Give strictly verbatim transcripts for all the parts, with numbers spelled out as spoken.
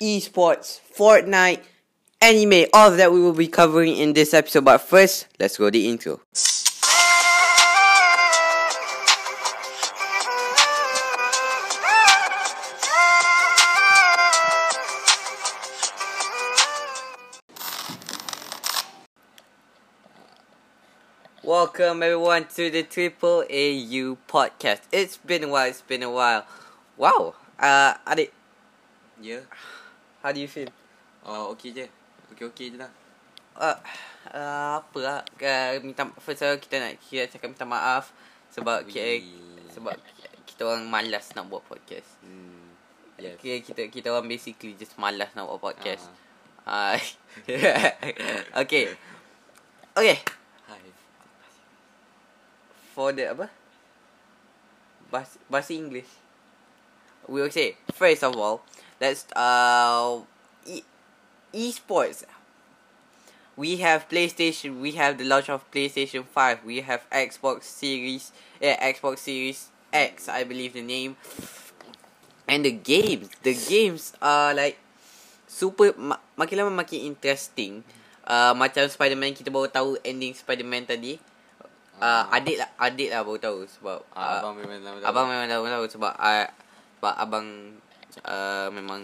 esports, Fortnite, anime, all of that we will be covering in this episode. But first, let's go to the intro. Welcome everyone to the Triple A U Podcast. It's been a while, it's been a while. Wow, uh, adik. Yeah? How do you feel? Oh, okay je. Okay-okay je lah. Uh, uh, apa lah. Uh, minta, first of all, kita nak kira cakap minta maaf. Sebab kira, sebab kita orang malas nak buat podcast. Hmm, yes. Kira kita, kita orang basically just malas nak buat podcast. Uh. Uh, okay. Okay. For the apa? Bahasa, bahasa English. We will say, first of all, let's uh e- esports. We have PlayStation. We have the launch of PlayStation five. We have Xbox Series, yeah, Xbox Series X, I believe the name. And the games, the games are like super. Ma- makin lama makin interesting. Uh, macam Spider-Man, kita baru tahu ending Spider-Man tadi. Uh, adik lah, adik lah baru tahu sebab uh, abang memang tahu. Abang memang tahu, tahu sebab uh, sebab abang uh, memang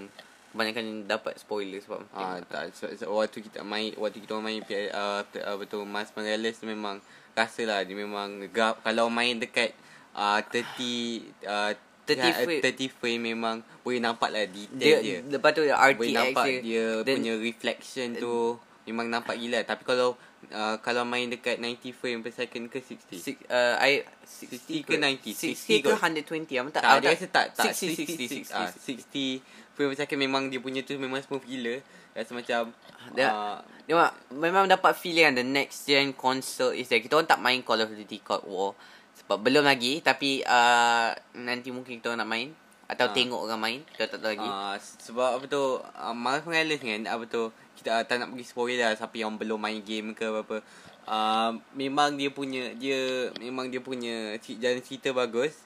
kebanyakan dapat spoiler sebab ah uh, tak sebab, sebab waktu kita main waktu kita main uh, apa tu Mas Morales memang rasalah dia memang gap kalau main dekat uh, thirty uh, thirty frame memang boleh nampak lah detail dia, dia. Lepas tu R T X boleh nampak dia, dia then, punya reflection tu memang nampak gila. Tapi kalau Uh, kalau main dekat ninety frame per second ke sixty? Six, uh, I, sixty, sixty ke ninety? sixty, sixty ke one twenty? Aku tak, tak, dia rasa tak, tak. sixty, sixty, sixty, sixty, uh, sixty frame per second memang dia punya tu memang smooth gila. Rasa macam dia, uh, dia memang dapat feeling kan. The next gen console is there. Kita orang tak main Call of Duty Cold War sebab belum lagi. Tapi uh, nanti mungkin kita orang nak main atau uh, tengok orang main. Kita tak tahu lagi uh, sebab apa tu uh, Malas mengalis kan. Apa tu kita uh, tak nak bagi spoil lah siapa yang belum main game ke apa-apa. Uh, memang dia punya dia memang dia punya jalan cerita bagus.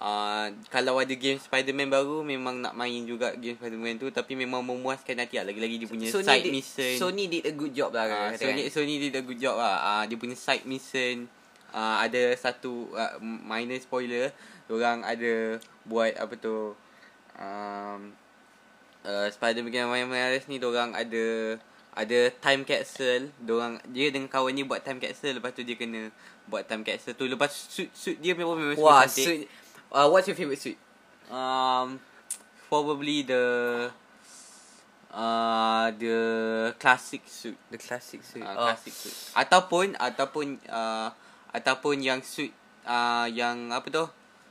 Uh, kalau ada game Spider-Man baru memang nak main juga game Spider-Man tu, tapi memang memuaskan hati lah. Lagi-lagi dia punya Sony side did, mission. Sony did a good job lah. Uh, Sony, Sony did a good job lah. Uh, dia punya side mission. Uh, ada satu uh, minor spoiler. Diorang ada buat apa tu um, Uh, Spider-Man Morales ni diorang ada ada time capsule. Diorang dia dengan kawan ni buat time capsule. Lepas tu dia kena buat time capsule tu. Lepas suit suit dia memang memang wah, suit. Uh, what's your favorite suit? Um probably the uh the classic suit. The classic suit. Uh, oh. Classic suit. Ataupun ataupun uh, ataupun yang suit uh, yang apa tu?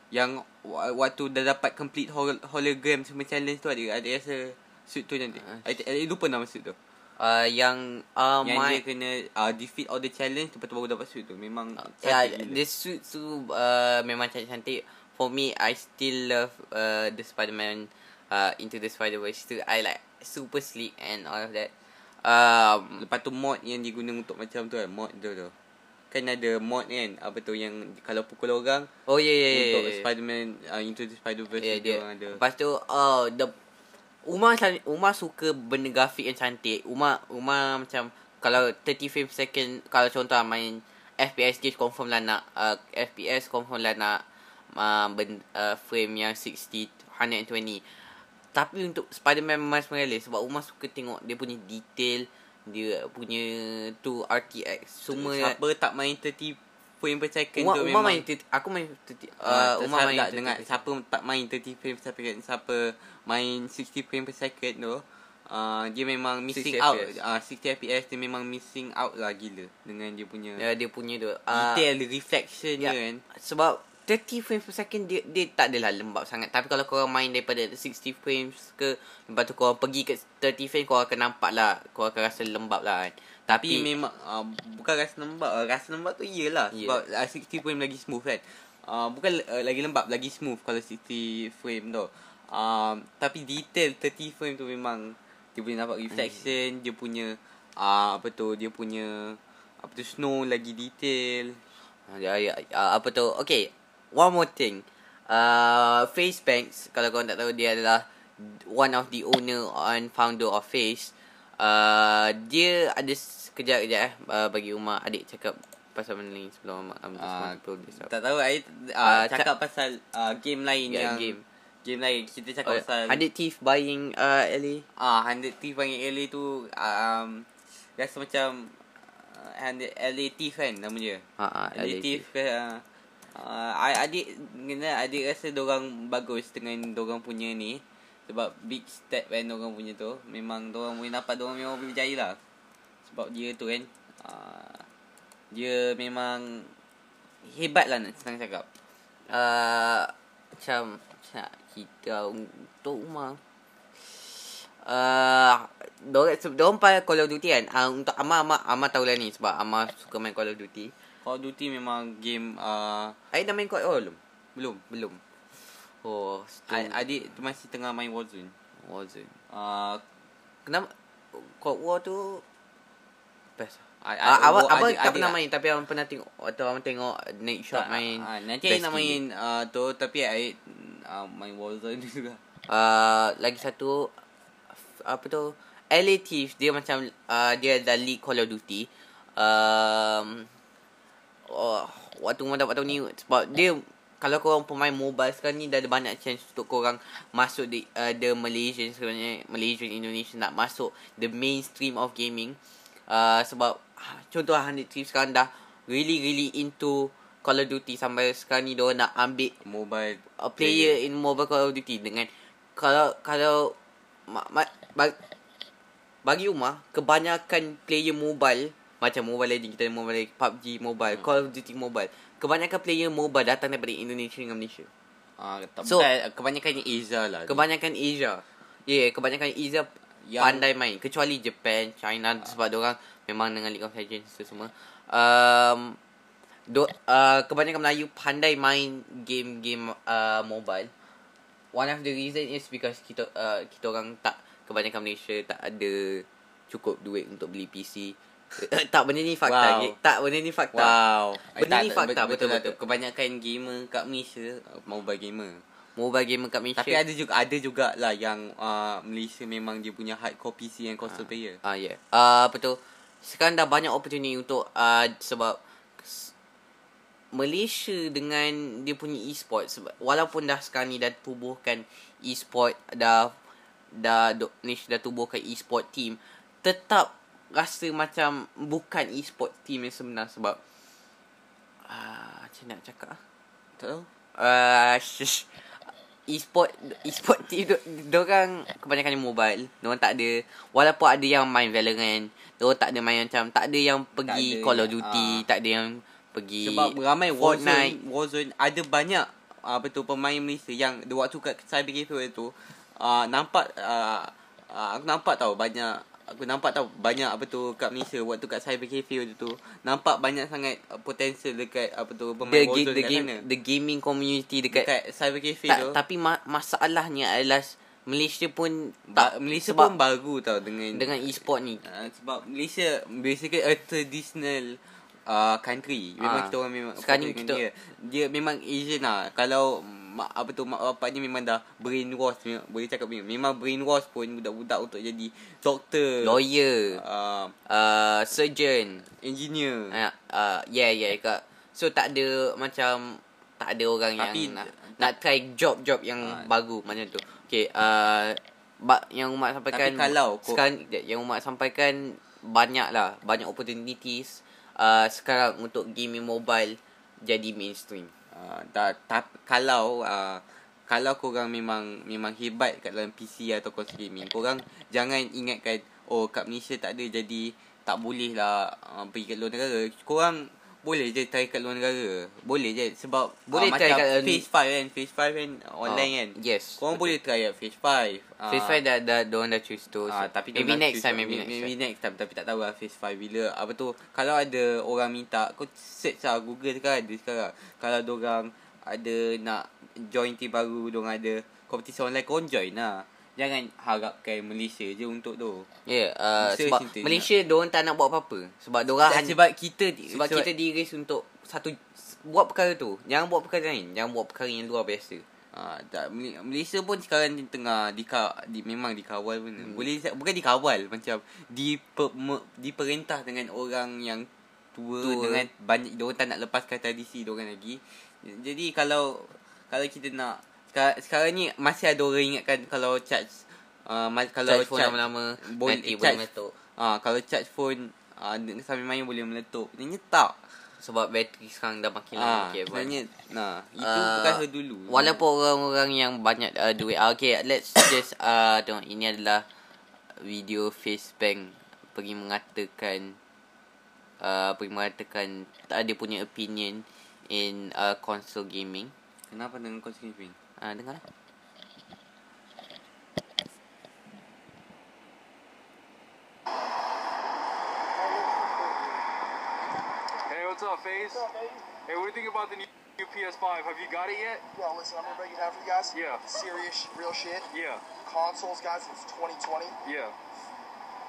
Yang waktu dah dapat complete hol- hologram semua challenge tu ada ada rasa suit tu nanti. I lupa nama suit tu. Uh, yang uh, yang my... dia kena uh, defeat all the challenge lepas tu baru dapat suit tu. Memang uh, cantik. Yeah, the suit tu uh, memang cantik-cantik. For me, I still love uh, the Spider-Man uh, Into the Spider-Verse tu. I like super sleek and all of that. Um, lepas tu mod yang diguna untuk macam tu kan. Mod tu tu. Kan ada mod kan, apa tu yang kalau pukul orang. Oh ya yeah, ya yeah, untuk yeah, yeah. Spider-Man uh, Into the Spider-Verse yeah, dia orang ada. Lepas tu uh, the Umar Umar suka benda grafik yang cantik. Umar Umar macam kalau tiga puluh frame second, kalau contoh main F P S game confirm lah nak uh, F P S confirm lah nak uh, ben, uh, frame yang sixty, one twenty. Tapi untuk Spider-Man Miles Morales sebab Umar suka tengok dia punya detail. Dia punya tu R T X semua. Siapa tak main thirty frame per second Uma, tu Uma memang main thirty, aku main thirty uh, Uma main tak dengan siapa tak main thirty frame per second. Siapa main sixty frame per second tu uh, dia memang missing out. uh, sixty F P S dia memang missing out lah gila dengan dia punya yeah, dia punya tu uh, detail reflection yeah, dia kan. Sebab thirty frames per second dia, dia tak adalah lembab sangat. Tapi kalau korang main daripada sixty frames ke, lepas tu korang pergi ke thirty frames, korang akan nampak lah. Korang akan rasa lembab lah kan. Tapi, tapi memang uh, bukan rasa lembab. Rasa lembab tu iyalah yeah. Sebab uh, sixty frames lagi smooth kan. uh, Bukan uh, lagi lembab, lagi smooth kalau sixty frames tu. uh, Tapi detail thirty frames tu memang dia boleh nampak reflection. mm. Dia punya uh, apa tu dia punya apa tu snow lagi detail. uh, uh, Apa tu okay. One more thing, uh, Facebanks, kalau korang tak tahu, dia adalah one of the owner and founder of Face, uh, dia ada sekejap-kejap eh uh, bagi Umar adik cakap pasal benda ni sebelum Umar um, uh, tak tahu I uh, cakap pasal uh, game lain yang game. game lain kita cakap oh, pasal one hundred Thieves buying uh, L A. Ah uh, one hundred Thieves buying L A tu um, rasa macam uh, L A Thieves kan nama dia. Uh, L A Thieves ke uh, uh, adik kena adik rasa dorang bagus dengan dorang punya ni. Sebab big step kan dorang punya tu. Memang dorang boleh dapat, dorang memang boleh berjaya lah. Sebab dia tu kan uh, dia memang hebat lah nak senang cakap. uh, Macam nak kita untuk Umar uh, dorang, dorang pasal Call of Duty kan. uh, Untuk Amar, Amar, Amar tahulah ni. Sebab Amar suka main Call of Duty. Call of Duty memang game uh, I dah main Call of Duty belum? Belum Belum Oh, adik tu masih tengah main Warzone. Warzone. Ah, uh, kenapa Cold War tu best? Ah, uh, awak awak tak pernah main tapi awak pernah tengok atau awak tengok Night Shot main. Uh, nanti nak main uh, tu tapi adik uh, main Warzone juga. Uh, lagi satu apa tu? L A Thieves dia macam uh, dia dah leak Call of Duty. Um, oh, waktu umur dapat tahu ni sebab dia kalau korang pemain mobile sekarang ni dah ada banyak chance untuk korang masuk the, uh, the Malaysian sebenarnya Malaysian Indonesia nak masuk the mainstream of gaming. Uh, sebab contoh one hundred Thieves sekarang dah really really into Call of Duty sampai sekarang ni diorang nak ambil mobile uh, player in mobile Call of Duty dengan kalau kalau ma, ma, bagi Umar kebanyakan player mobile macam Mobile Legends, kita ada Mobile Legends, P U B G Mobile, hmm. Call of Duty Mobile. Kebanyakan player mobile datang daripada Indonesia dengan Malaysia. Ah, uh, so, kebanyakan Asia lah. Kebanyakan Asia. Ya, yeah, kebanyakan Asia yang pandai main. Kecuali Japan, China uh. sebab diorang memang dengan League of Legends tu semua. Um, do, uh, kebanyakan Melayu pandai main game-game uh, mobile. One of the reason is because kita uh, kita orang tak kebanyakan Malaysia tak ada cukup duit untuk beli P C. Tak benda ni fakta. Wow. G- tak benda ni fakta. Wow. Benda tak, ni fakta betul betul, betul. betul. Kebanyakan gamer kat Malaysia mobile gamer. Mobile gamer kat Malaysia. Tapi ada juga ada jugalah yang uh, Malaysia memang dia punya hardcore P C and console uh, player. Ah uh, ya. Yeah. Uh, apa tu? Sekarang dah banyak opportunity untuk uh, sebab Malaysia dengan dia punya e-sport sebab walaupun dah sekarang ni dah tubuhkan e-sport dah dah Malaysia dah tubuhkan e-sport team tetap rasa macam bukan e-sport team yang sebenar sebab ah uh, macam nak cakap tak tahu ah uh, e-sport e-sport team dorang kebanyakan mobile dorang tak ada walaupun ada yang main Valorant dorang tak ada main macam tak ada yang pergi ada, Call of Duty uh, tak ada yang pergi sebab ramai Fortnite. Warzone Warzone ada banyak uh, betul pemain Malaysia yang waktu kat cyber cafe tu uh, nampak uh, uh, aku nampak tau banyak Aku nampak tau banyak apa tu kat Malaysia waktu kat cyber cafe waktu tu nampak banyak sangat uh, potensial dekat apa tu pemain Warzone dekat game, sana. The gaming community dekat, dekat cyber cafe ta- tu. Tapi ma- masalahnya adalah Malaysia pun tak ba- Malaysia pun baru tau dengan dengan e-sport ni. Uh, sebab Malaysia basically a traditional uh, country. Memang uh, kita orang memang sekarang kita dia. dia memang Asian lah. Kalau mak apa tu mak bapak ni memang dah brainwash memang, boleh cakap ni memang brainwash pun budak-budak untuk jadi doktor, lawyer, uh, uh, surgeon, engineer. Ah uh, yeah yeah kak. So tak ada macam tak ada orang tapi, yang nak, nak try job-job yang uh, baru macam tu. Okey uh, yang Umat sampaikan kalau, sekarang yang Umat sampaikan banyaklah banyak opportunities uh, sekarang untuk gaming mobile jadi mainstream. Uh, tak, tak, kalau uh, kalau korang memang memang hebat kat dalam P C atau konsol gaming korang jangan ingatkan oh kat Malaysia tak ada jadi tak boleh lah uh, pergi kat luar negara. Korang boleh je try kat luar negara. Boleh je sebab boleh uh, try macam kat Phase five kan Phase five kan online uh, kan yes, korang betul. Boleh try kat Phase five uh, Phase five dah, dah diorang dah choose tu uh, tapi maybe next time Maybe, maybe, next, maybe time. next time Tapi tak tahu lah Phase five bila apa tu. Kalau ada orang minta kau search lah Google sekarang ada sekarang. Kalau diorang ada nak join team baru diorang ada kompetisi online korang join lah. Jangan harapkan Malaysia je untuk tu. Ya, yeah, uh, sebab Malaysia diorang tak nak buat apa-apa. Sebab diorang han- sebab kita sebab, sebab kita diris untuk satu buat perkara tu. Jangan buat perkara lain, jangan buat perkara yang luar biasa. Ha, Ah, tak, Malaysia pun sekarang ni tengah dika, di, memang dikawal pun. Hmm. Boleh bukan dikawal, macam diper, me, diperintah dengan orang yang tua, tua. Dengan banyak diorang tak nak lepaskan tradisi diorang lagi. Jadi kalau kalau kita nak sekarang, sekarang ni masih ada orang ingatkan kalau charge uh, kalau charge phone lama-lama nanti boleh meletup. Ah, kalau charge phone uh, sambil main boleh meletup. Sebenarnya tak. Sebab bateri sekarang dah makin lama sikit pun. Nah, itu uh, bukan hal dulu. Walaupun orang-orang yang banyak uh, duit. Okay, let's just uh, tengok. Ini adalah video Facebank pergi mengatakan uh, pergi mengatakan uh, dia punya opinion in uh, console gaming. Kenapa dengan console gaming? Uh, dengarlah. What's up, FaZe? Hey, what do you think about the new, new P S five? Have you got it yet? Well, listen, I'm going to break it down for you guys. Yeah. Serious, real shit. Yeah. Consoles, guys, it's twenty twenty. Yeah.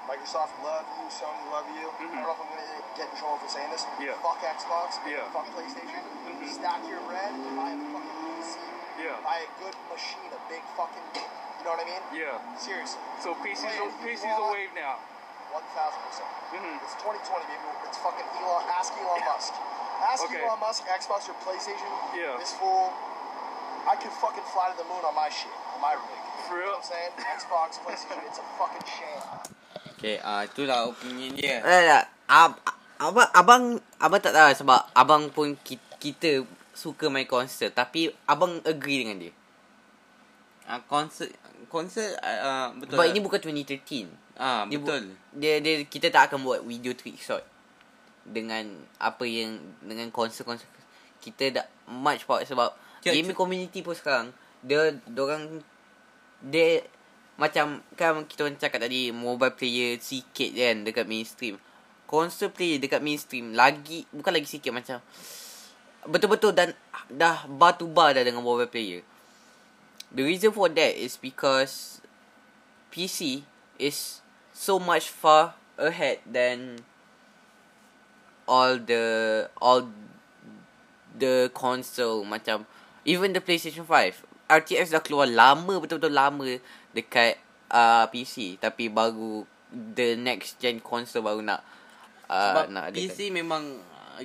Microsoft, love you. Sony, love you. Mm-hmm. I don't know if I'm going to get in trouble for saying this. Yeah. Fuck Xbox. Yeah. Fuck PlayStation. Mm-hmm. Stack your bread. Buy a fucking P C. Yeah. Buy a good machine, a big fucking... You know what I mean? Yeah. Seriously. So P C's, a, P C's a wave now. one thousand percent. Mm-hmm. It's twenty twenty, baby. It's fucking Elon. Ask Elon Musk. Ask okay. Elon Musk, Xbox, or PlayStation. Yeah. This fool. I can fucking fly to the moon on my shit. On my rig. For real? You know what I'm saying? Xbox, PlayStation, it's a fucking shame. Okay, uh, itulah opinion dia. Uh, ab- abang, abang, abang tak tahu sebab abang pun ki- kita suka main konsert. Tapi abang agree dengan dia. Uh, konsert, konsert, uh, betul. Sebab lah. Ini bukan twenty thirteen. Ah, dia betul. Bu- dia dia kita tak akan buat video trick shot dengan apa yang dengan konsol-konsol kita dah much power sebab Cuk, gaming c- community pun sekarang dia dorang dia macam kan kita orang cakap tadi mobile player sikit kan dekat mainstream. Konsol player dekat mainstream lagi bukan lagi sikit macam betul-betul dan dah bar to bar dah dengan mobile player. The reason for that is because P C is so much far ahead than all the all the console macam even the PlayStation five R T X dah keluar lama betul-betul lama dekat uh, P C tapi baru the next gen console baru nak uh, sebab nak P C adakan. Memang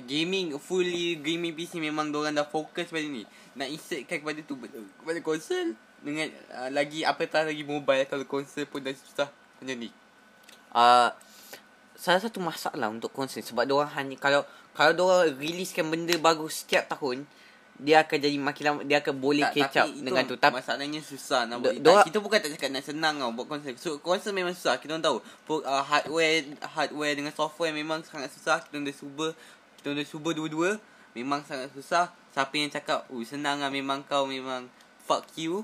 gaming fully gaming P C memang diorang dah fokus pada ni nak insertkan kepada tu kepada console dengan uh, lagi apa tak lagi mobile kalau console pun dah susah macam ni. Uh, salah satu masalah untuk konsol sebab diorang hanya kalau kalau diorang releasekan benda baru setiap tahun dia akan jadi makin lama dia akan boleh tak, catch up dengan tu tapi masalahnya susah nak buat do- kita bukan tak cakap nak senang tau buat konsol so konsol memang susah kita tahu uh, hardware hardware dengan software memang sangat susah kita dah cuba kita dah cuba dua-dua memang sangat susah siapa yang cakap oh senang ah memang kau memang fuck you.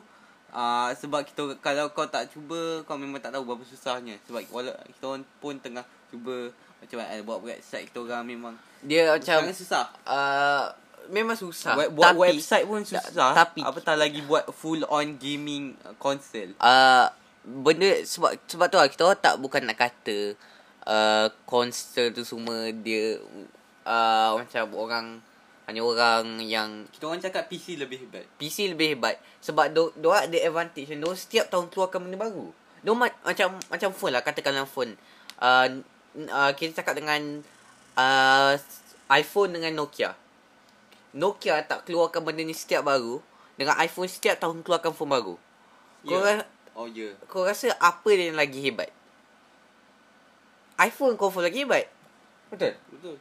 Uh, sebab kita kalau kau tak cuba kau memang tak tahu berapa susahnya sebab wala, kita orang pun tengah cuba macam mana buat website kita orang memang dia macam susah uh, memang susah buat, buat tapi, website pun susah tapi apatah lagi buat full on gaming uh, console uh, benda sebab sebab tu lah kita orang tak bukan nak kata uh, console tu semua dia uh, macam orang hanya orang yang kita orang cakap P C lebih hebat. P C lebih hebat sebab do doa ada advantage dan do setiap tahun keluarkan benda baru. Do ma- macam macam phone lah katakanlah phone. Uh, uh, kita cakap dengan uh, iPhone dengan Nokia. Nokia tak keluarkan benda ni setiap baru dengan iPhone setiap tahun keluarkan phone baru. Kau yeah. ra- oh ya. Yeah. Kau rasa apa yang lagi hebat? iPhone kau phone lagi hebat. Betul. Betul.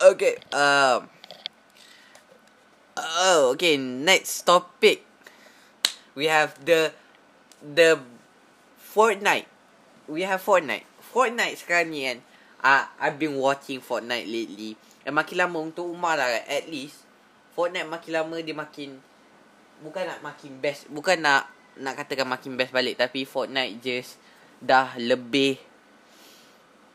Okay, uh, oh, okay, next topic. We have the, the Fortnite. We have Fortnite. Fortnite sekarang ni kan, uh, I've been watching Fortnite lately. And makin lama untuk Umar lah kan, at least, Fortnite makin lama dia makin, bukan nak makin best, bukan nak, nak katakan makin best balik. Tapi Fortnite just dah lebih.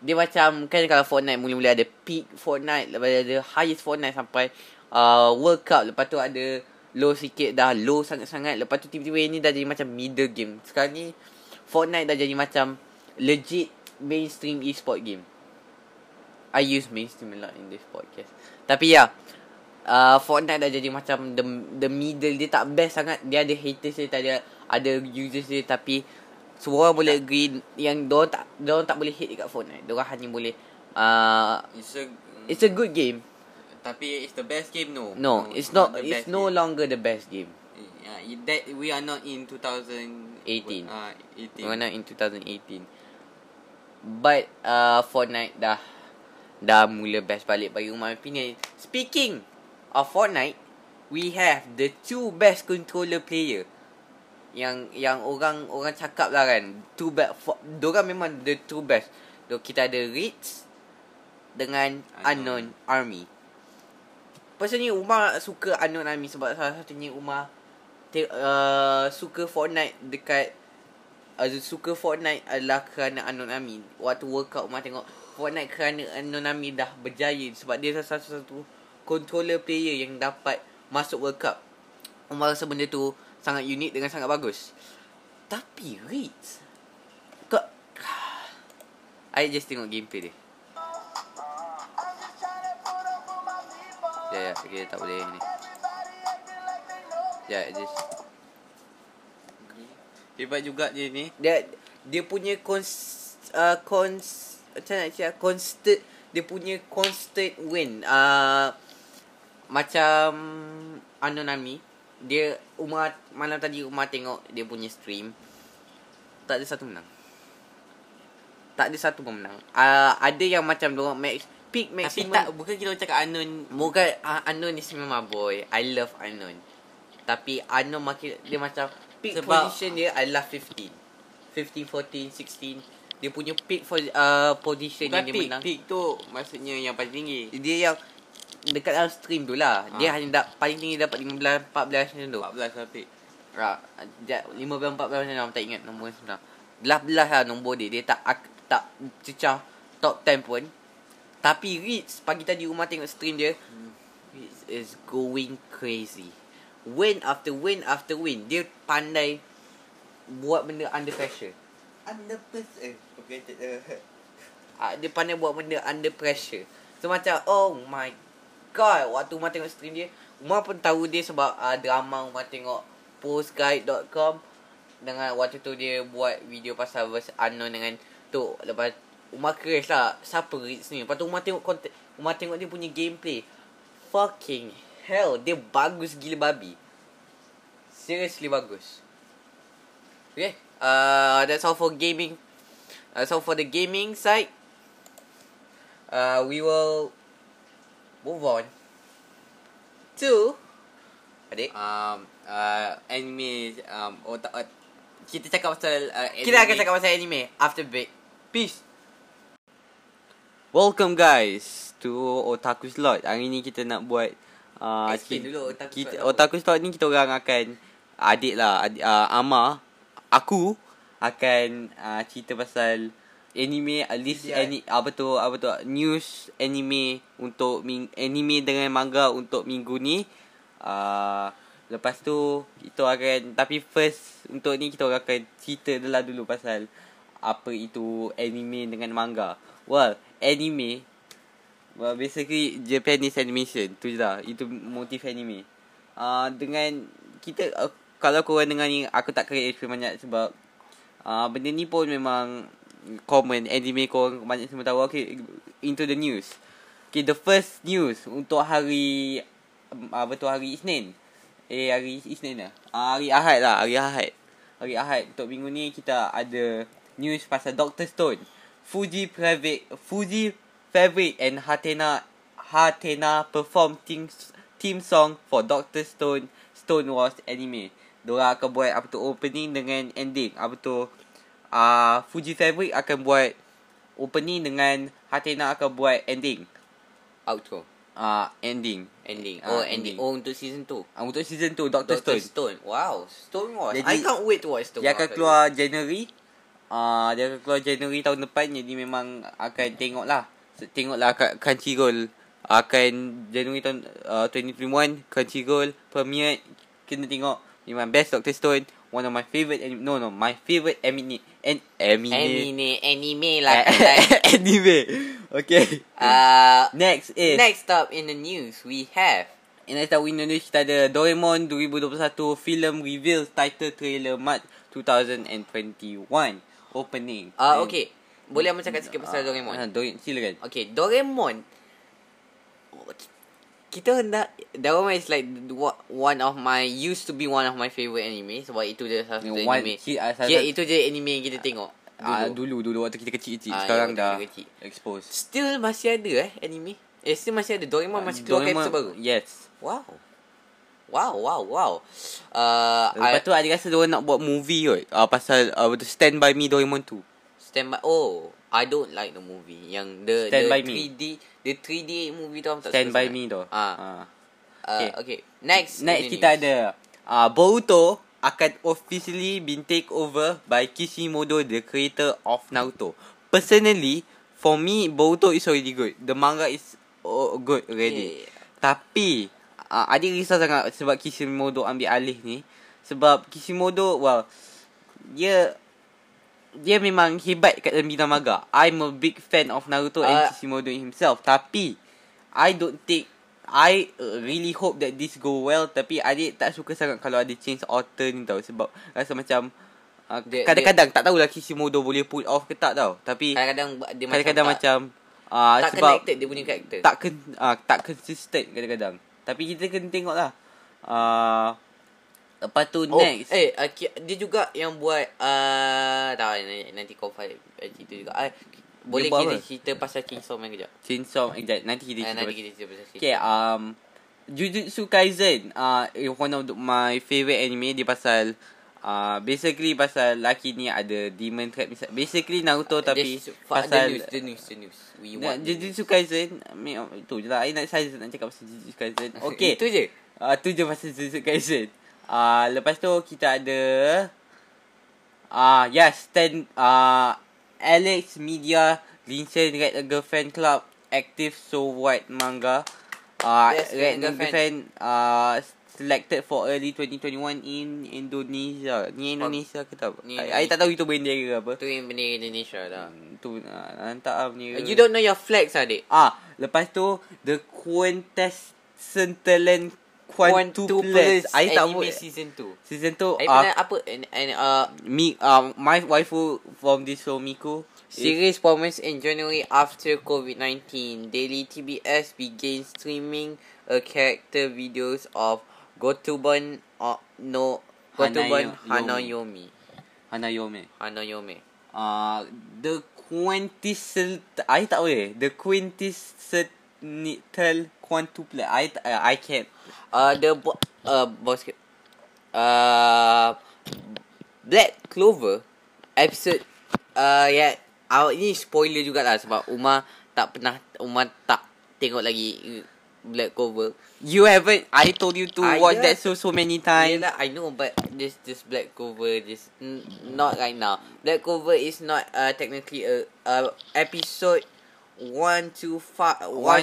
Dia macam kan kalau Fortnite mula-mula ada peak Fortnite, lepas ada highest Fortnite sampai uh, World Cup, lepas tu ada low sikit, dah low sangat-sangat, lepas tu tiba-tiba ini dah jadi macam middle game. Sekarang ni Fortnite dah jadi macam legit mainstream e-sport game. I use mainstream a lot in this podcast. Tapi ya yeah, uh, Fortnite dah jadi macam the, the middle. Dia tak best sangat. Dia ada haters dia, ada, ada users dia. Tapi semua orang boleh agree yang diorang tak, diorang tak boleh hate dekat Fortnite. Diorang hanya boleh uh, it's, a, it's a good game. Tapi it's the best game no. No, no it's not, not it's no game. Longer the best game. Uh, that we are not in twenty eighteen. Uh, we are not in twenty eighteen. But uh, Fortnite dah dah mula best balik bagi my opinion. Speaking of Fortnite, we have the two best controller player. Yang yang orang orang cakap lah kan, two best. Diorang memang the two best. So, kita ada Ritz dengan Anon Army. Personally Umar suka Anon Army sebab salah satunya Umar Uh, suka Fortnite dekat uh, suka Fortnite adalah kerana Anon Army. Waktu workout Umar tengok Fortnite kerana Anon Army dah berjaya sebab dia salah satu controller player yang dapat masuk World Cup. Umar rasa benda tu sangat unik dengan sangat bagus. Tapi Ritz kau, I just tengok gameplay dia. Ya ya okay, tak boleh ni. Ya, yeah, just hebat juga je ni. Dia dia punya cons uh, cons macam nak cakap constant, dia punya constant win. Uh, macam Anon Army, dia Umar malam tadi Umar tengok dia punya stream. Tak ada satu menang. Tak ada satu pemenang. Uh, ada yang macam dorang match peak maximum. Tapi tak, bukan kita cakap Anon, bukan uh, Anon ni memang boy. I love Anon. Tapi Anon makin dia macam peak sebab position dia adalah fifteen, fourteen, sixteen. Dia punya peak for, uh, position bukan yang peak, dia menang. Peak tu maksudnya yang paling tinggi. Dia yang dekat dalam stream tu lah. Ha. Dia hanya da- paling tinggi dapat fifteen, fourteen macam tu. fourteen lah peak. Right. fifteen, fourteen macam tak ingat nombor sebenar. eleven lah nombor dia. Dia tak tak cecah top ten pun. Tapi Ritz pagi tadi Umar tengok stream dia. Ritz is going crazy. Win after win after win. Dia pandai buat benda under pressure. Under pressure okay, uh, dia pandai buat benda under pressure. So macam oh my god, waktu Umar tengok stream dia, Umar pun tahu dia sebab uh, drama Umar tengok postguide dot com. Dengan waktu tu dia buat video pasal verse Anon dengan tu. Lepas Umar crash lah, siapa Ritz ni. Lepas tu Umar tengok content, Umar tengok dia punya gameplay. Fucking hell, dia bagus gila babi. Seriously bagus. Okay, uh, that's all for gaming. That's all for the gaming side. Uh, we will move on to adik. Um, uh, anime. Um, otak, otak. Kita cakap pasal uh, anime. Kita akan cakap pasal anime after break. Peace. Welcome guys to Otaku Slot. Hari ni kita nak buat Uh, explain dulu Otaku kita, Slot. Otaku Slot ni kita orang akan adik lah adik, uh, Amar aku akan uh, cerita pasal anime, list yeah. ani, apa tu apa tu news anime untuk ming, anime dengan manga untuk minggu ni. Uh, lepas tu kita akan, tapi first untuk ni kita orang akan cerita dulu dulu pasal apa itu anime dengan manga. Well, anime well, basically Japanese animation. Tu je lah. Itu motif anime. Uh, dengan kita uh, kalau korang dengar ni, aku tak kena explain banyak sebab uh, benda ni pun memang common. Anime korang banyak semua tahu. Okay, into the news. Okay, the first news untuk hari um, apa tu hari Isnin. Eh hari Isnin lah. Uh, hari Ahad lah. Hari Ahad. Hari Ahad untuk minggu ni kita ada news pasal Doctor Stone, Fuji Private Fuji Fabric and Hatena Hatena perform theme, theme song for Doctor Stone Stone Wars anime. Diorang akan buat apa tu opening dengan ending. Apa tu uh, Fuji Fabric akan buat opening dengan Hatena akan buat ending. Outro. Ah uh, ending, ending. Oh uh, ending. ending. Oh untuk season two. Uh, untuk season two Doctor, Doctor Stone. Stone. Wow, Stone Wars. Jadi, I can't wait to watch Stone Wars. Dia akan keluar January. Ah uh, dia akan keluar January tahun depan, jadi memang akan tengoklah. Tengoklah kat Crunchyroll akan Januari tahun uh, twenty twenty-one Crunchyroll premiere. Kena tengok. Memang best Doctor Stone. One of my favourite anime. No no My favourite anime an, Anime Anime Anime lah Anime Okay uh, Next is Next up in the news we have And at tahun Indonesia kita ada Doraemon dua ribu dua puluh satu Film Reveal Title Trailer March dua ribu dua puluh satu Opening. Ah uh, okey. Boleh abang cakap sikit pasal uh, Doraemon? Ha, Doraemon silakan. Okey, Doraemon kita hendak, Doraemon is like one of my, used to be one of my favorite anime sebab itu dia salah satu one, anime. Ki, uh, yeah, itu je anime yang kita tengok. Ah uh, dulu. dulu dulu waktu kita kecil-kecil. Uh, Sekarang yeah, dah kecil. Exposed. Still masih ada eh anime. Eh still masih ada Doraemon uh, masih keluar episode baru. Yes. Wow. Wow, wow, wow. Uh, Lepas I, tu ada rasa diorang nak buat movie kot. Uh, pasal uh, Stand By Me Doraemon tu. Stand By, oh, I don't like the movie yang the Stand the by three D me. The three D movie tu tak Stand By sangat. Me tu. Ah. ah. Okay. Uh, okay. Next next kita news. Ada uh, Boruto akan officially been take over by Kishimoto, the creator of Naruto. Personally, for me Boruto is already good. The manga is oh, good already. Yeah. Tapi uh, ada risau sangat sebab Kishimoto ambil alih ni. Sebab Kishimoto, well, dia Dia memang hebat kat dalam bidang manga. I'm a big fan of Naruto uh, and Kishimoto himself. Tapi I don't think, I really hope that this go well. Tapi adik tak suka sangat kalau ada change author ni tau. Sebab rasa macam uh, dia, kadang-kadang dia, tak tahulah Kishimoto boleh pull off ke tak tau. Tapi kadang-kadang dia kadang-kadang macam, kadang-kadang tak, macam uh, Tak sebab connected dia punya karakter. Tak ken, uh, tak consistent kadang-kadang. Tapi kita kena tengok lah. Haa uh, Lepas tu oh, next Eh uh, dia juga yang buat uh, tak, nanti kau file uh, cerita juga uh, boleh kita cerita pasal Chainsaw Man kejap. Chainsaw Man kejap. Nanti kita cerita, uh, nanti kita cerita pasal cerita. Okay um, Jujutsu Kaisen uh, one of my favourite anime. Dia pasal uh, basically pasal lelaki ni ada demon trap. Basically Naruto uh, tapi su- pasal The news The news, the news. Nah, Jujutsu Kaisen tu je lah. I nak, saya nak cakap pasal Jujutsu Kaisen. Okay. Itu je uh, tu je pasal Jujutsu Kaisen. Ah uh, lepas tu kita ada ah uh, yes ten ah uh, Alex Media Linsen Red Girlfriend Club active so what manga ah uh, yes, Red Girlfriend ah uh, selected for early twenty twenty-one in Indonesia. Ni Indonesia ke tak? Saya tak tahu itu bendera ke apa. Tu bendera Indonesia dah. Hmm, tu uh, hantar ah bendera. You don't know your flags adik. Ah lepas tu the Quintessential Quantuplets. I tak anime season two. Season two I uh, pernah apa and, and uh, Mi, uh, my waifu from this show Miku series promised in January after COVID nineteen. Daily T B S began streaming a character videos of Gotoubun uh, no Gotoubun Hanayome. Hanayome. Hanayome. Ah uh, the quintessential I tak boleh. The quintessential Nitel Quantuplet. I uh, I can't. Uh, the bo- uh basket. Uh, Black Clover episode. Uh, yeah. Awak uh, ni spoiler jugalah sebab Umar tak pernah, Umar tak tengok lagi Black Clover. You haven't. I told you to I watch yeah. that so so many times. Yeah, I know, but this this Black Clover this n- not right now. Black Clover is not uh technically a uh episode. one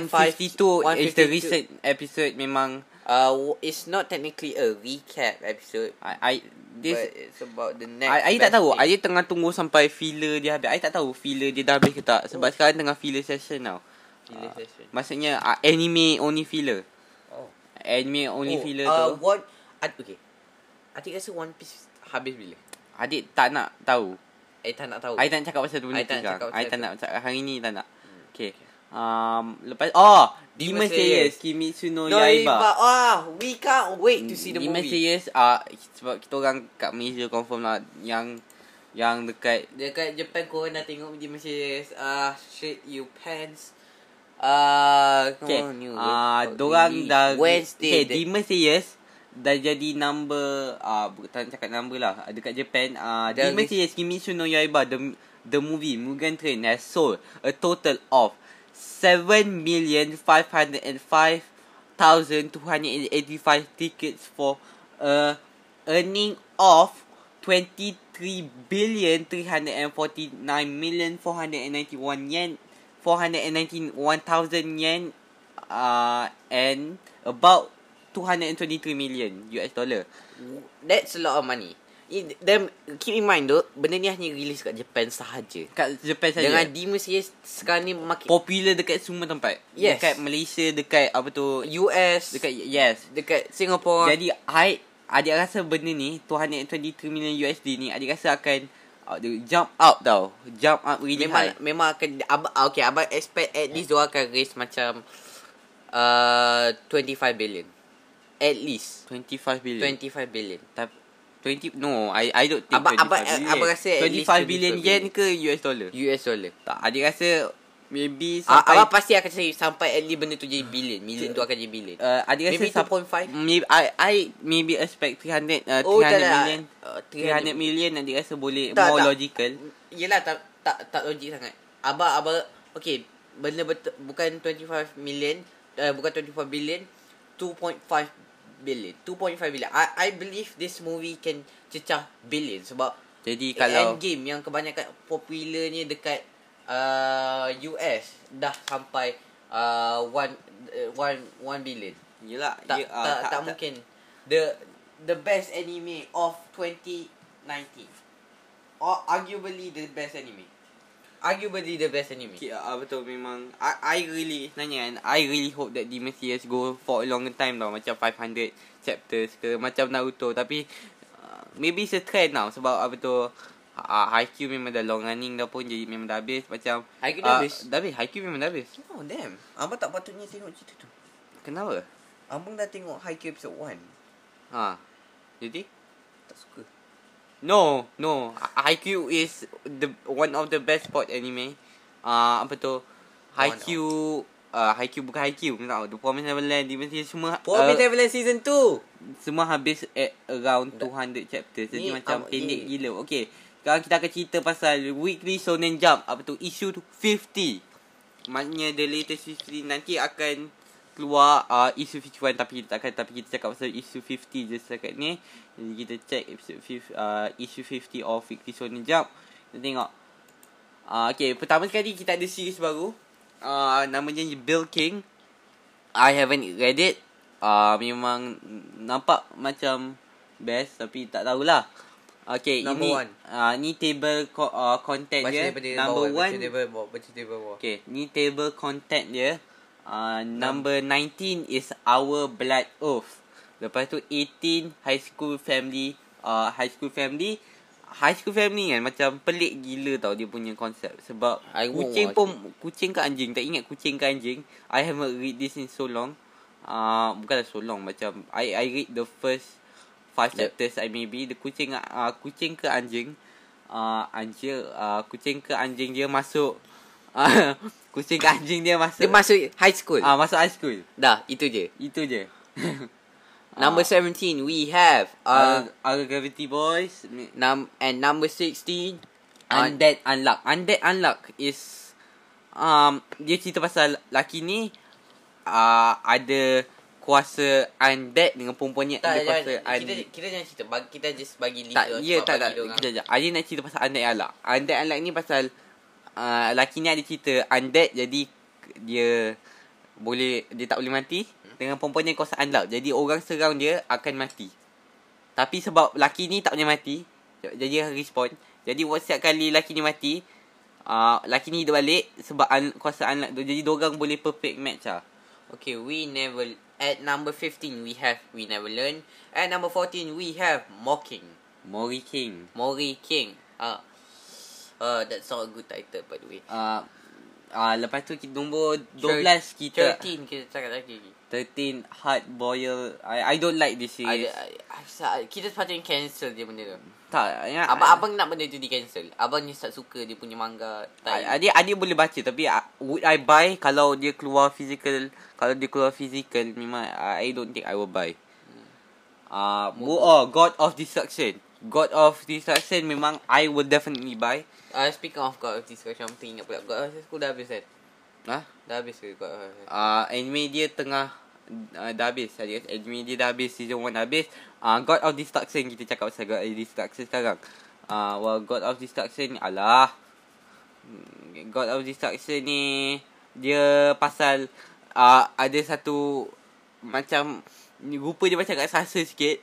fifty-two is the recent episode. Memang uh, it's not technically a recap episode. I, I this but it's about the next. I, I tak tahu. I tengah tunggu sampai filler dia habis. I tak tahu filler dia dah habis ke tak. Sebab oh. sekarang tengah filler session now. Filler uh, session. Maksudnya uh, anime only filler. Oh. Anime only oh. filler uh, tu. What? Ad, okay. Adik rasa One Piece habis bila? Adik tak nak tahu. I tak nak tahu. I tak nak cakap pasal benda tu. I tak nak cakap hari ni tak nak. Okay. Um, lepas oh, Demon Slayer, Kimetsu no Yaiba. Ah, we can't wait to see the Demon movie. Demon Slayer ah uh, sebab kita orang kat Malaysia confirm lah yang yang dekat dekat Jepun kau nak tengok Demon Slayer ah uh, shit you pants. Ah, uh, okay. Ah, uh, dorang dah Wednesday. Okay, Demon Slayer dah jadi number ah uh, tak nak cakap number lah. Dekat Jepun ah uh, Demon Slayer Kimetsu no Yaiba the The movie Mugen Train has sold a total of seven million five hundred five thousand two hundred eighty-five tickets for a earning of twenty-three billion three hundred forty-nine million four hundred ninety-one yen four hundred ninety-one thousand yen uh, and about two hundred twenty-three million U S dollar. That's a lot of money. Dan keep in mind dok, benda ni hanya release kat Japan sahaja. Kat Japan sahaja. Dengan Demon Slayer sekarang ni makin popular dekat semua tempat. Yes. Dekat Malaysia, dekat apa tu U S, dekat yes, dekat Singapore. Jadi I adik rasa benda ni two hundred twenty-three million U S D ni adik rasa akan uh, jump up tau. Jump up really memang, high. Memang akan ab- okay, abang expect at least diorang akan raise macam uh, twenty-five billion. At least twenty-five billion. twenty-five billion. Tapi twenty no I I don't think abang, twenty-five abang, billion. Abang rasa twenty-five billion yen ke U S dollar? U S dollar. Tak, adik rasa maybe sampai abang pasti akan cari sampai at least benda tu jadi billion. Million tu akan jadi billion. Uh, adik rasa two point five. Maybe I I maybe expect three hundred uh, oh, three hundred million. Uh, three hundred million adik rasa boleh tak, more tak, logical. Yelah tak tak tak logik sangat. Abang abang okey, benda betul, bukan twenty-five million, uh, bukan twenty-five billion, two point five billion. two point five billion. I I believe this movie can cecah billion sebab jadi kalau Endgame yang kebanyakan popularnya dekat uh, U S dah sampai uh, one, uh, one, one billion. Yelah tak, ye, uh, tak, tak, tak mungkin tak. The the best anime of twenty nineteen or arguably the best anime. Arguably the best anime. Okay, uh, betul memang. I, I really sebenarnya kan, I really hope that Demon Slayer go for a long time tau. Macam five hundred chapters ke, macam Naruto. Tapi uh, maybe it's a trend now. Sebab apa tu uh, Haikyuu memang dah long running dah pun. Jadi memang dah habis. Macam Haikyuu dah uh, habis? Dah habis, Haikyuu memang dah habis. Oh damn, abang tak patutnya tengok cerita tu. Kenapa? Abang dah tengok Haikyuu episode one. Ha, jadi? Tak suka. No, no. Haikyuu is the one of the best sport anime. Ah, uh, apa tu? Haikyuu, uh, Haikyuu bukan Haikyuu. Kenapa? The Promised Neverland, Demon Slayer semua. Promised uh, Neverland season two. Semua habis at around two hundred chapters. Jadi ni, macam um, pendek ni gila. Okay, sekarang kita akan cerita pasal Weekly Shonen Jump. Apa tu? Issue fifty. Maknanya the latest issue nanti akan keluar uh, issue fifty-one, tapi kita takkan, tapi kita cakap pasal issue fifty je setakat ni. Jadi kita check episode five, uh, issue fifty of Weekly Shonen Jump. Kita tengok uh, okay, pertama sekali kita ada series baru uh, namanya Bill King. I haven't read it. uh, Memang nampak macam best, tapi tak tahulah. Okay, number ini one. Uh, ni table co- uh, content baca dia. Number bawah, one baca table, baca table bawah. Okay, ni table content dia. Uh, number nineteen is Our Blood Oath. Lepas tu eighteen High School Family. uh, High School Family High School Family kan macam pelik gila tau dia punya konsep. Sebab I kucing pun it. Kucing ke anjing, tak ingat kucing ke anjing. I haven't read this in so long. uh, Bukanlah so long, macam I I read the first five yep. chapters I maybe. The kucing uh, kucing ke anjing uh, Anjir uh, Kucing ke anjing dia masuk kucing ke anjing dia masuk, dia masuk high school. Ah, masuk high school. Dah, itu je. Itu je. Number seventeen we have uh, Our, Our Gravity Boys. Num- and number sixteen Undead Unlock. Undead Unlock is um dia cerita pasal lelaki ni uh, ada kuasa undead dengan perempuannya ada kuasa undead. Kita jangan cerita, bagi kita just bagi link. Tak, ya tak tak. Kita aja nak cerita pasal Undead Unlock. Undead Unlock ni pasal Uh, lelaki ni ada cerita undead. Jadi dia boleh, dia tak boleh mati. Dengan perempuan ni kuasa unlock. Jadi orang serang dia akan mati. Tapi sebab lelaki ni tak boleh mati, jadi dia respon. Jadi setiap kali lelaki ni mati, uh, lelaki ni hidup balik sebab un- kuasa unlock tu. Jadi diorang boleh perfect match lah. Okay, we never. At number fifteen we have We Never Learn. At number fourteen we have Mocking Mori King Mori King Ah uh. Uh, that's not a good title by the way. Uh, uh, lepas tu kita nombor twelve kita thirteen kita cakap lagi. thirteen Hard Boiled. I I don't like this series. I, I, I, kita sepatutnya cancel dia benda tu. Tak. Ya, abang I, abang nak benda tu di cancel. Abang ni tak suka dia punya manga. Adik adik boleh baca tapi uh, would I buy kalau dia keluar physical? Kalau dia keluar physical memang uh, I don't think I will buy. Ah, hmm. uh, oh God of Destruction. God of Destruction memang I will definitely buy. Uh, speaking of God of Destruction, aku ingat pula God of Destruction dah habis kan? Hah? Dah habis ke God of Destruction? Uh, anime dia tengah uh, dah habis. Anime dia dah habis, season one dah habis. uh, God of Destruction, kita cakap pasal God of Destruction sekarang. uh, Well, God of Destruction, alah, God of Destruction ni dia pasal uh, ada satu macam rupa dia macam kat sasa sikit.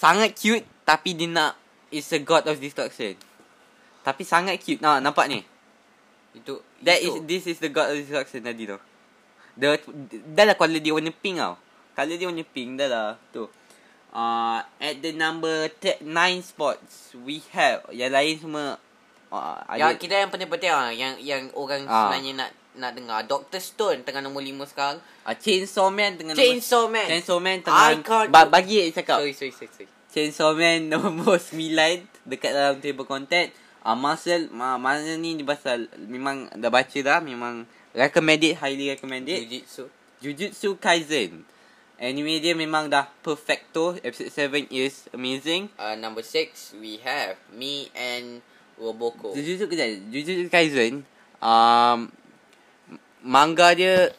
Sangat cute, tapi dia nak is a God of Destruction. Tapi sangat cute. Nah, nampak ni. Itu that itu. is this is the God of Destruction tadi tu. Dah dah lah color dia warna pink tau. Color dia warna pink dah lah tu. Uh, at the number nine spots we have yang lain semua. Uh, yang ada. Kita yang penting-penting lah. Yang yang orang uh. sebenarnya nak nak dengar. Doctor Stone tengah nombor lima sekarang. Uh, Chainsaw Man tengah Chainsaw nombor... Man. Chainsaw Man tengah... Ba- bagi yang cakap. Sorry, sorry, sorry. Chainsaw Man nombor sembilan dekat dalam table content. Uh, Marcel, uh, mana ni dia pasal memang dah baca dah. Memang recommended, highly recommended. Jujutsu. Jujutsu Kaisen. Anime dia memang dah perfecto. Episode seven is amazing. Uh, number six, we have Me and Roboko. Jujutsu Kaisen. Jujutsu Kaisen. Um, manga dia,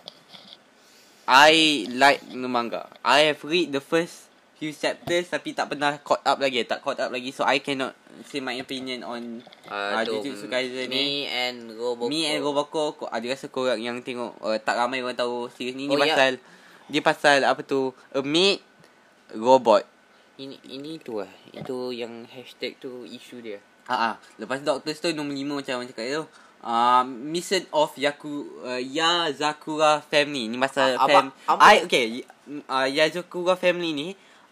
I like the manga. I have read the first few chapters tapi tak pernah caught up lagi. Tak caught up lagi. So, I cannot say my opinion on uh, uh, Jujutsu Kaisen ni. Me and Roboko. Me and Roboko. Ada rasa korang yang tengok. Uh, tak ramai orang tahu series ni. Ni oh, pasal... Yeah. Dia pasal apa tu, a maid robot. Ini ini tu lah. Itu yang hashtag tu isu dia. Haa. Lepas Doctor Stone nombor lima macam orang cakap tu. Uh, Mission of Yaku, uh, Yozakura Family. Ni pasal uh, fam- abang, I, okay. Uh, Yozakura Family ni,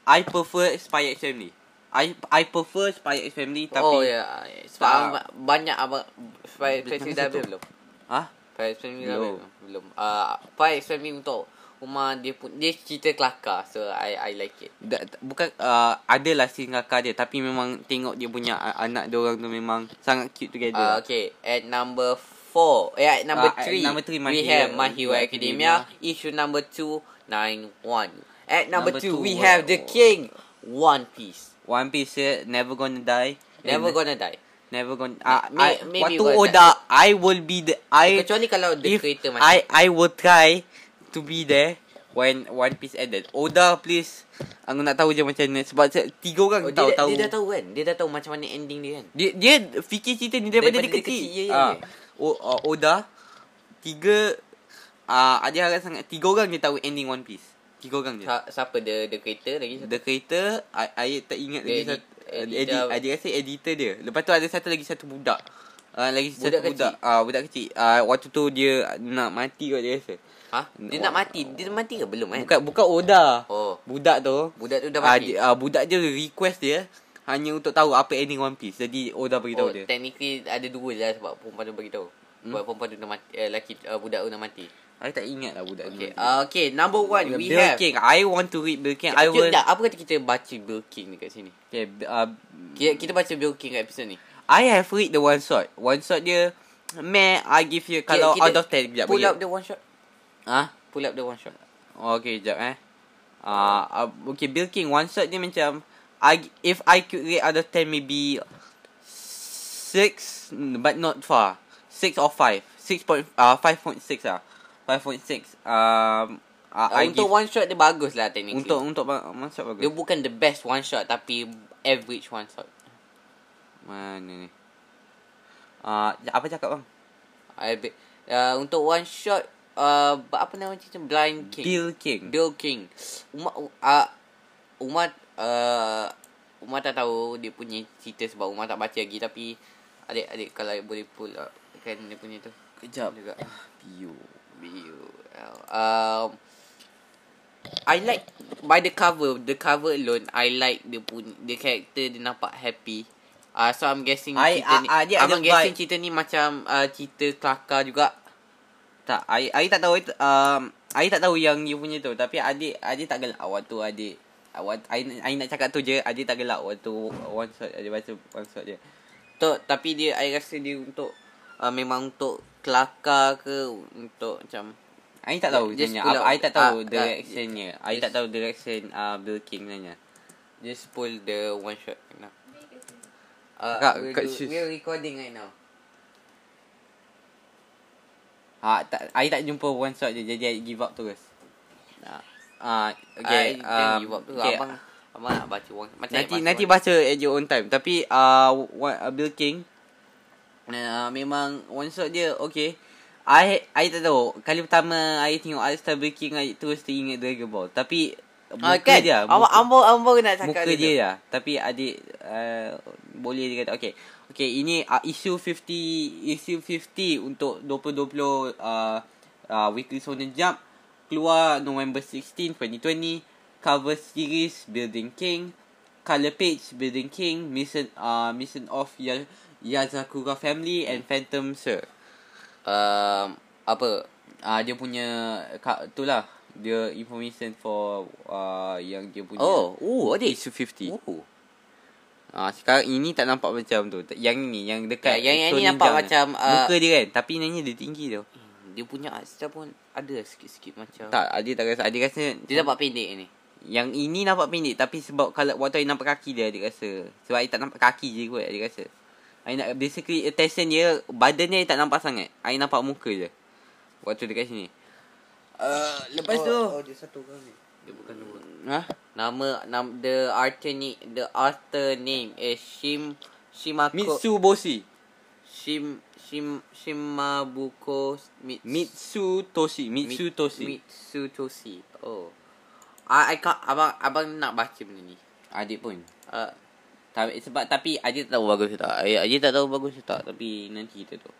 I prefer Spy X Family. I I prefer Spy X Family tapi... Oh ya. Yeah. Uh, banyak abang... Spy X Family dah belum? Ha? Spy X Family dah belum? Belum. Uh, Spy X Family untuk... Umar dia pun dia cerita kelakar, so I I like it. Da, bukan uh, ada lah scene kelakar dia tapi memang tengok dia punya uh, anak dia orang tu memang sangat cute together. Uh, okay, at number four, eh at number three, uh, we have My Hero Academia. Academia issue number two nine one. At number, number two, two we have oh. the King One Piece. One Piece yeah, never gonna die. Never And gonna die. Never gonna uh, may, I, may, waktu Oda that. I will be the I kecuali kalau the creator macam I I will try to be there when One Piece ended. Oda please, aku nak tahu je macam mana. Sebab tiga orang oh, tahu dia, tahu. Dia dah tahu kan. Dia dah tahu macam mana ending dia kan. Dia dia fikir cerita ni daripada, daripada dia kecil. Dia kecil ah. Oh uh, Oda tiga ah uh, ada harap sangat tiga orang dia tahu ending One Piece. Tiga orang je. Sa- siapa the the creator lagi? The creator I, I tak ingat the lagi edit, satu edit, edit, ada rasa editor dia. Lepas tu ada satu lagi satu budak. Uh, lagi satu budak budak kecil. Uh, budak kecil. Uh, waktu tu dia nak mati kot dia rasa. Ha? Dia nak mati. Dia mati ke belum kan? Bukan, bukan Oda. Oh. Budak tu. Budak tu dah mati. Uh, dia, uh, budak dia request dia hanya untuk tahu apa ending One Piece. Jadi Oda beritahu oh, dia. Technically ada dua lah sebab perempuan tu beritahu. Hmm? Sebab perempuan tu dah mati. Uh, laki, uh, budak tu dah mati. I tak ingat lah budak okay. tu. Uh, okay. Number one, we Bill have... Bill King. I want to read Bill King. I will... Tak, apa kata kita baca Bill King dekat sini? Okay, uh, kita, kita baca Bill King kat episode ni. I have read the one shot. One shot dia... Meh, I give you... Okay, kalau out of ten. Pull up the one shot. Ah, ha? Pull up the one shot. Okay, jap eh. Ah, uh, uh, okay, Bill King one shot dia macam I if I could rate out of ten maybe six but not far. six or five. six point five point six ah. five point six. Um uh, uh, untuk give, one shot dia bagus lah technically. Untuk untuk one shot bagus. Dia bukan the best one shot tapi average one shot. Mana ni? Ah, uh, apa cakap bang? I uh, untuk one shot Uh, apa nama cerita Blind King Bill King Bill King Umar uh, Umar uh, Umar tak tahu dia punya cerita sebab Umar tak baca lagi. Tapi adik-adik kalau boleh pull up kan dia punya tu. Kejap juga. Biu Biu uh, I like by the cover. The cover alone I like dia punya. The character dia nampak happy. uh, So I'm guessing I, cerita I, ni I, I, I'm guessing cerita ni macam uh, cerita kelakar juga. Tak, I, I tak tahu um, I tak tahu yang dia punya tu. Tapi adik adik tak gelak waktu adik awak, I, I nak cakap tu je. Adik tak gelak waktu one shot. Adik baca one shot je tu. Tapi dia I rasa dia untuk uh, memang untuk kelakar ke untuk macam I tak tahu sebenarnya. I tak tahu uh, directionnya uh, I tak tahu direction uh, Bill King sebenarnya. Just pull the one shot now. uh, Kak, Kak do, we're recording right now. Ah, tak, I tak jumpa one shot je. Jadi I give up terus. Ah, ah okay, I, um, give up terus. Okay. Abang, abang nak baca one. Macam nanti nanti baca at your own time. Tapi ah uh, Bill King uh, memang one shot dia okay. I I tak tahu. Kali pertama I tengok Art Star Bill King I terus teringat Dragon Ball. Tapi muka okay. dia. Ambo ambo nak cakap muka dia. Muka dia. Tapi adik uh, boleh dikata okey. Okey, ini uh, issue fifty issue fifty untuk twenty twenty uh, uh, Weekly Shonen Jump keluar November sixteenth twenty twenty. Cover series Building King, color page Building King, mission uh, mission of y- Yozakura Family and Phantom Sir. Um uh, apa uh, dia punya itulah dia information for uh, yang dia punya. Oh, oh ada issue fifty. Oh. Ah, sekarang ini tak nampak macam tu. Yang ni yang dekat ya, yang, yang ni nampak macam uh, muka dia kan, tapi nanya dia tinggi tu. Dia punya asal pun ada sikit-sikit macam. Tak, dia tak rasa, dia rasa dia nampak pendek ni. Yang ini nampak pendek tapi sebab kalau waktu dia nampak kaki dia dia rasa. Sebab dia tak nampak kaki je kot dia rasa. Ai nak basically attention dia badannya dia tak nampak sangat. Ai nampak muka je. Waktu dekat sini. Uh, lepas oh, tu oh dia satu orang ni. Dia bukan dua. Ha? Nama, nama the author ni the author name is Shim Shimako Mitsuboshi. Shim Shim Shimabuko Mitsutoshi. Mitsutoshi. Mitsutoshi. Oh. Ah, I, I abang abang nak baca benda ni. Adik pun. Uh, tapi sebab tapi adik tak tahu bagus tak. Adik tak tahu bagus tak, tapi nanti kita tu.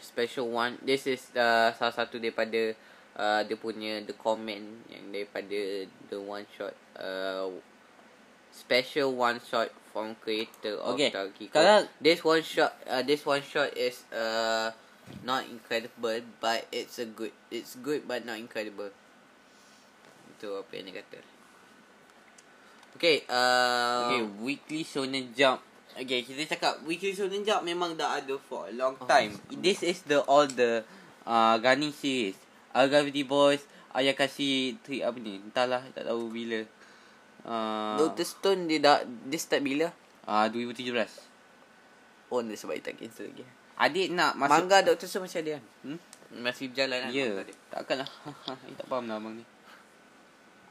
Special one. This is uh, salah satu daripada Uh, dia punya the comment yang daripada the one shot uh, special one shot from creator of okay. Tarki. This one shot uh, this one shot is uh, not incredible but it's a good it's good but not incredible. Itu apa yang dia kata. Okay, uh, okay Weekly Shonen Jump. Okay, kita cakap Weekly Shonen Jump memang dah ada for a long time. Oh. This is the all the uh, running series. Gravity Boys, Ayakashi three apa ni? Entahlah, tak tahu bila. Uh, doktor Stone dia dah dia start bila? Ah uh, twenty seventeen. Oh, ni sebab dia tak cancel lagi. Adik nak masuk manga doktor Stone macam dia kan? Hmm? Masih berjalan kan? Ya, yeah. Takkanlah. Aku tak faham lah abang ni.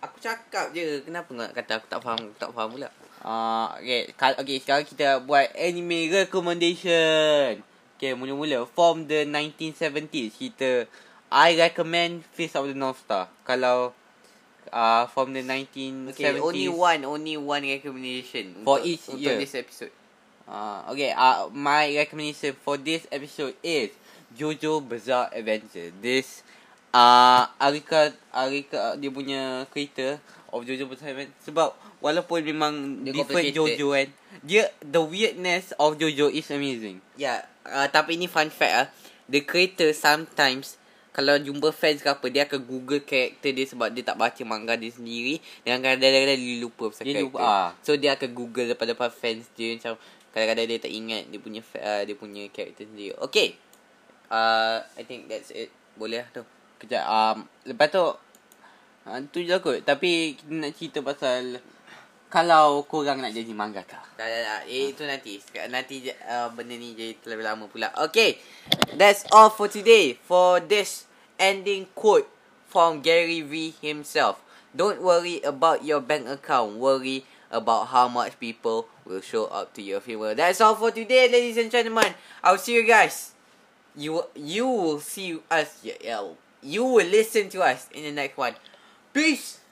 Aku cakap je, kenapa nak kata aku tak faham? Aku tak faham pula. Ah, uh, okey, okey sekarang kita buat anime recommendation. Okey, mula-mula from the nineteen seventies kita I recommend Fist of the North Star. Kalau uh, from the nineteen seventies. Okay, only one, only one recommendation for untuk, each untuk year. This episode. Uh, okay, uh, my recommendation for this episode is JoJo's Bizarre Adventure. This uh, Arika, Arika dia punya creator of JoJo's Bizarre Adventure. Sebab walaupun memang dia different JoJo kan, dia the weirdness of JoJo is amazing. Yeah, uh, tapi ini fun fact ah. The creator sometimes kalau jumpa fans ke apa, dia akan google karakter dia sebab dia tak baca manga dia sendiri. Dan kadang-kadang dia lupa pasal dia karakter. Lupa, ah. So, dia akan google daripada fans dia. Macam kadang-kadang dia tak ingat dia punya uh, dia punya karakter sendiri. Okay. Uh, I think that's it. Boleh lah tu. Kejap. Um, lepas tu, uh, tu je kot. Tapi, kita nak cerita pasal kalau korang nak jadi mangaka. Tak, tak, tak. Eh, itu nanti. Nanti uh, benda ni jadi terlalu lama pula. Okay. That's all for today. For this ending quote from Gary V himself. Don't worry about your bank account. Worry about how much people will show up to your funeral. That's all for today, ladies and gentlemen. I'll see you guys. You, you will see us. You will listen to us in the next one. Peace.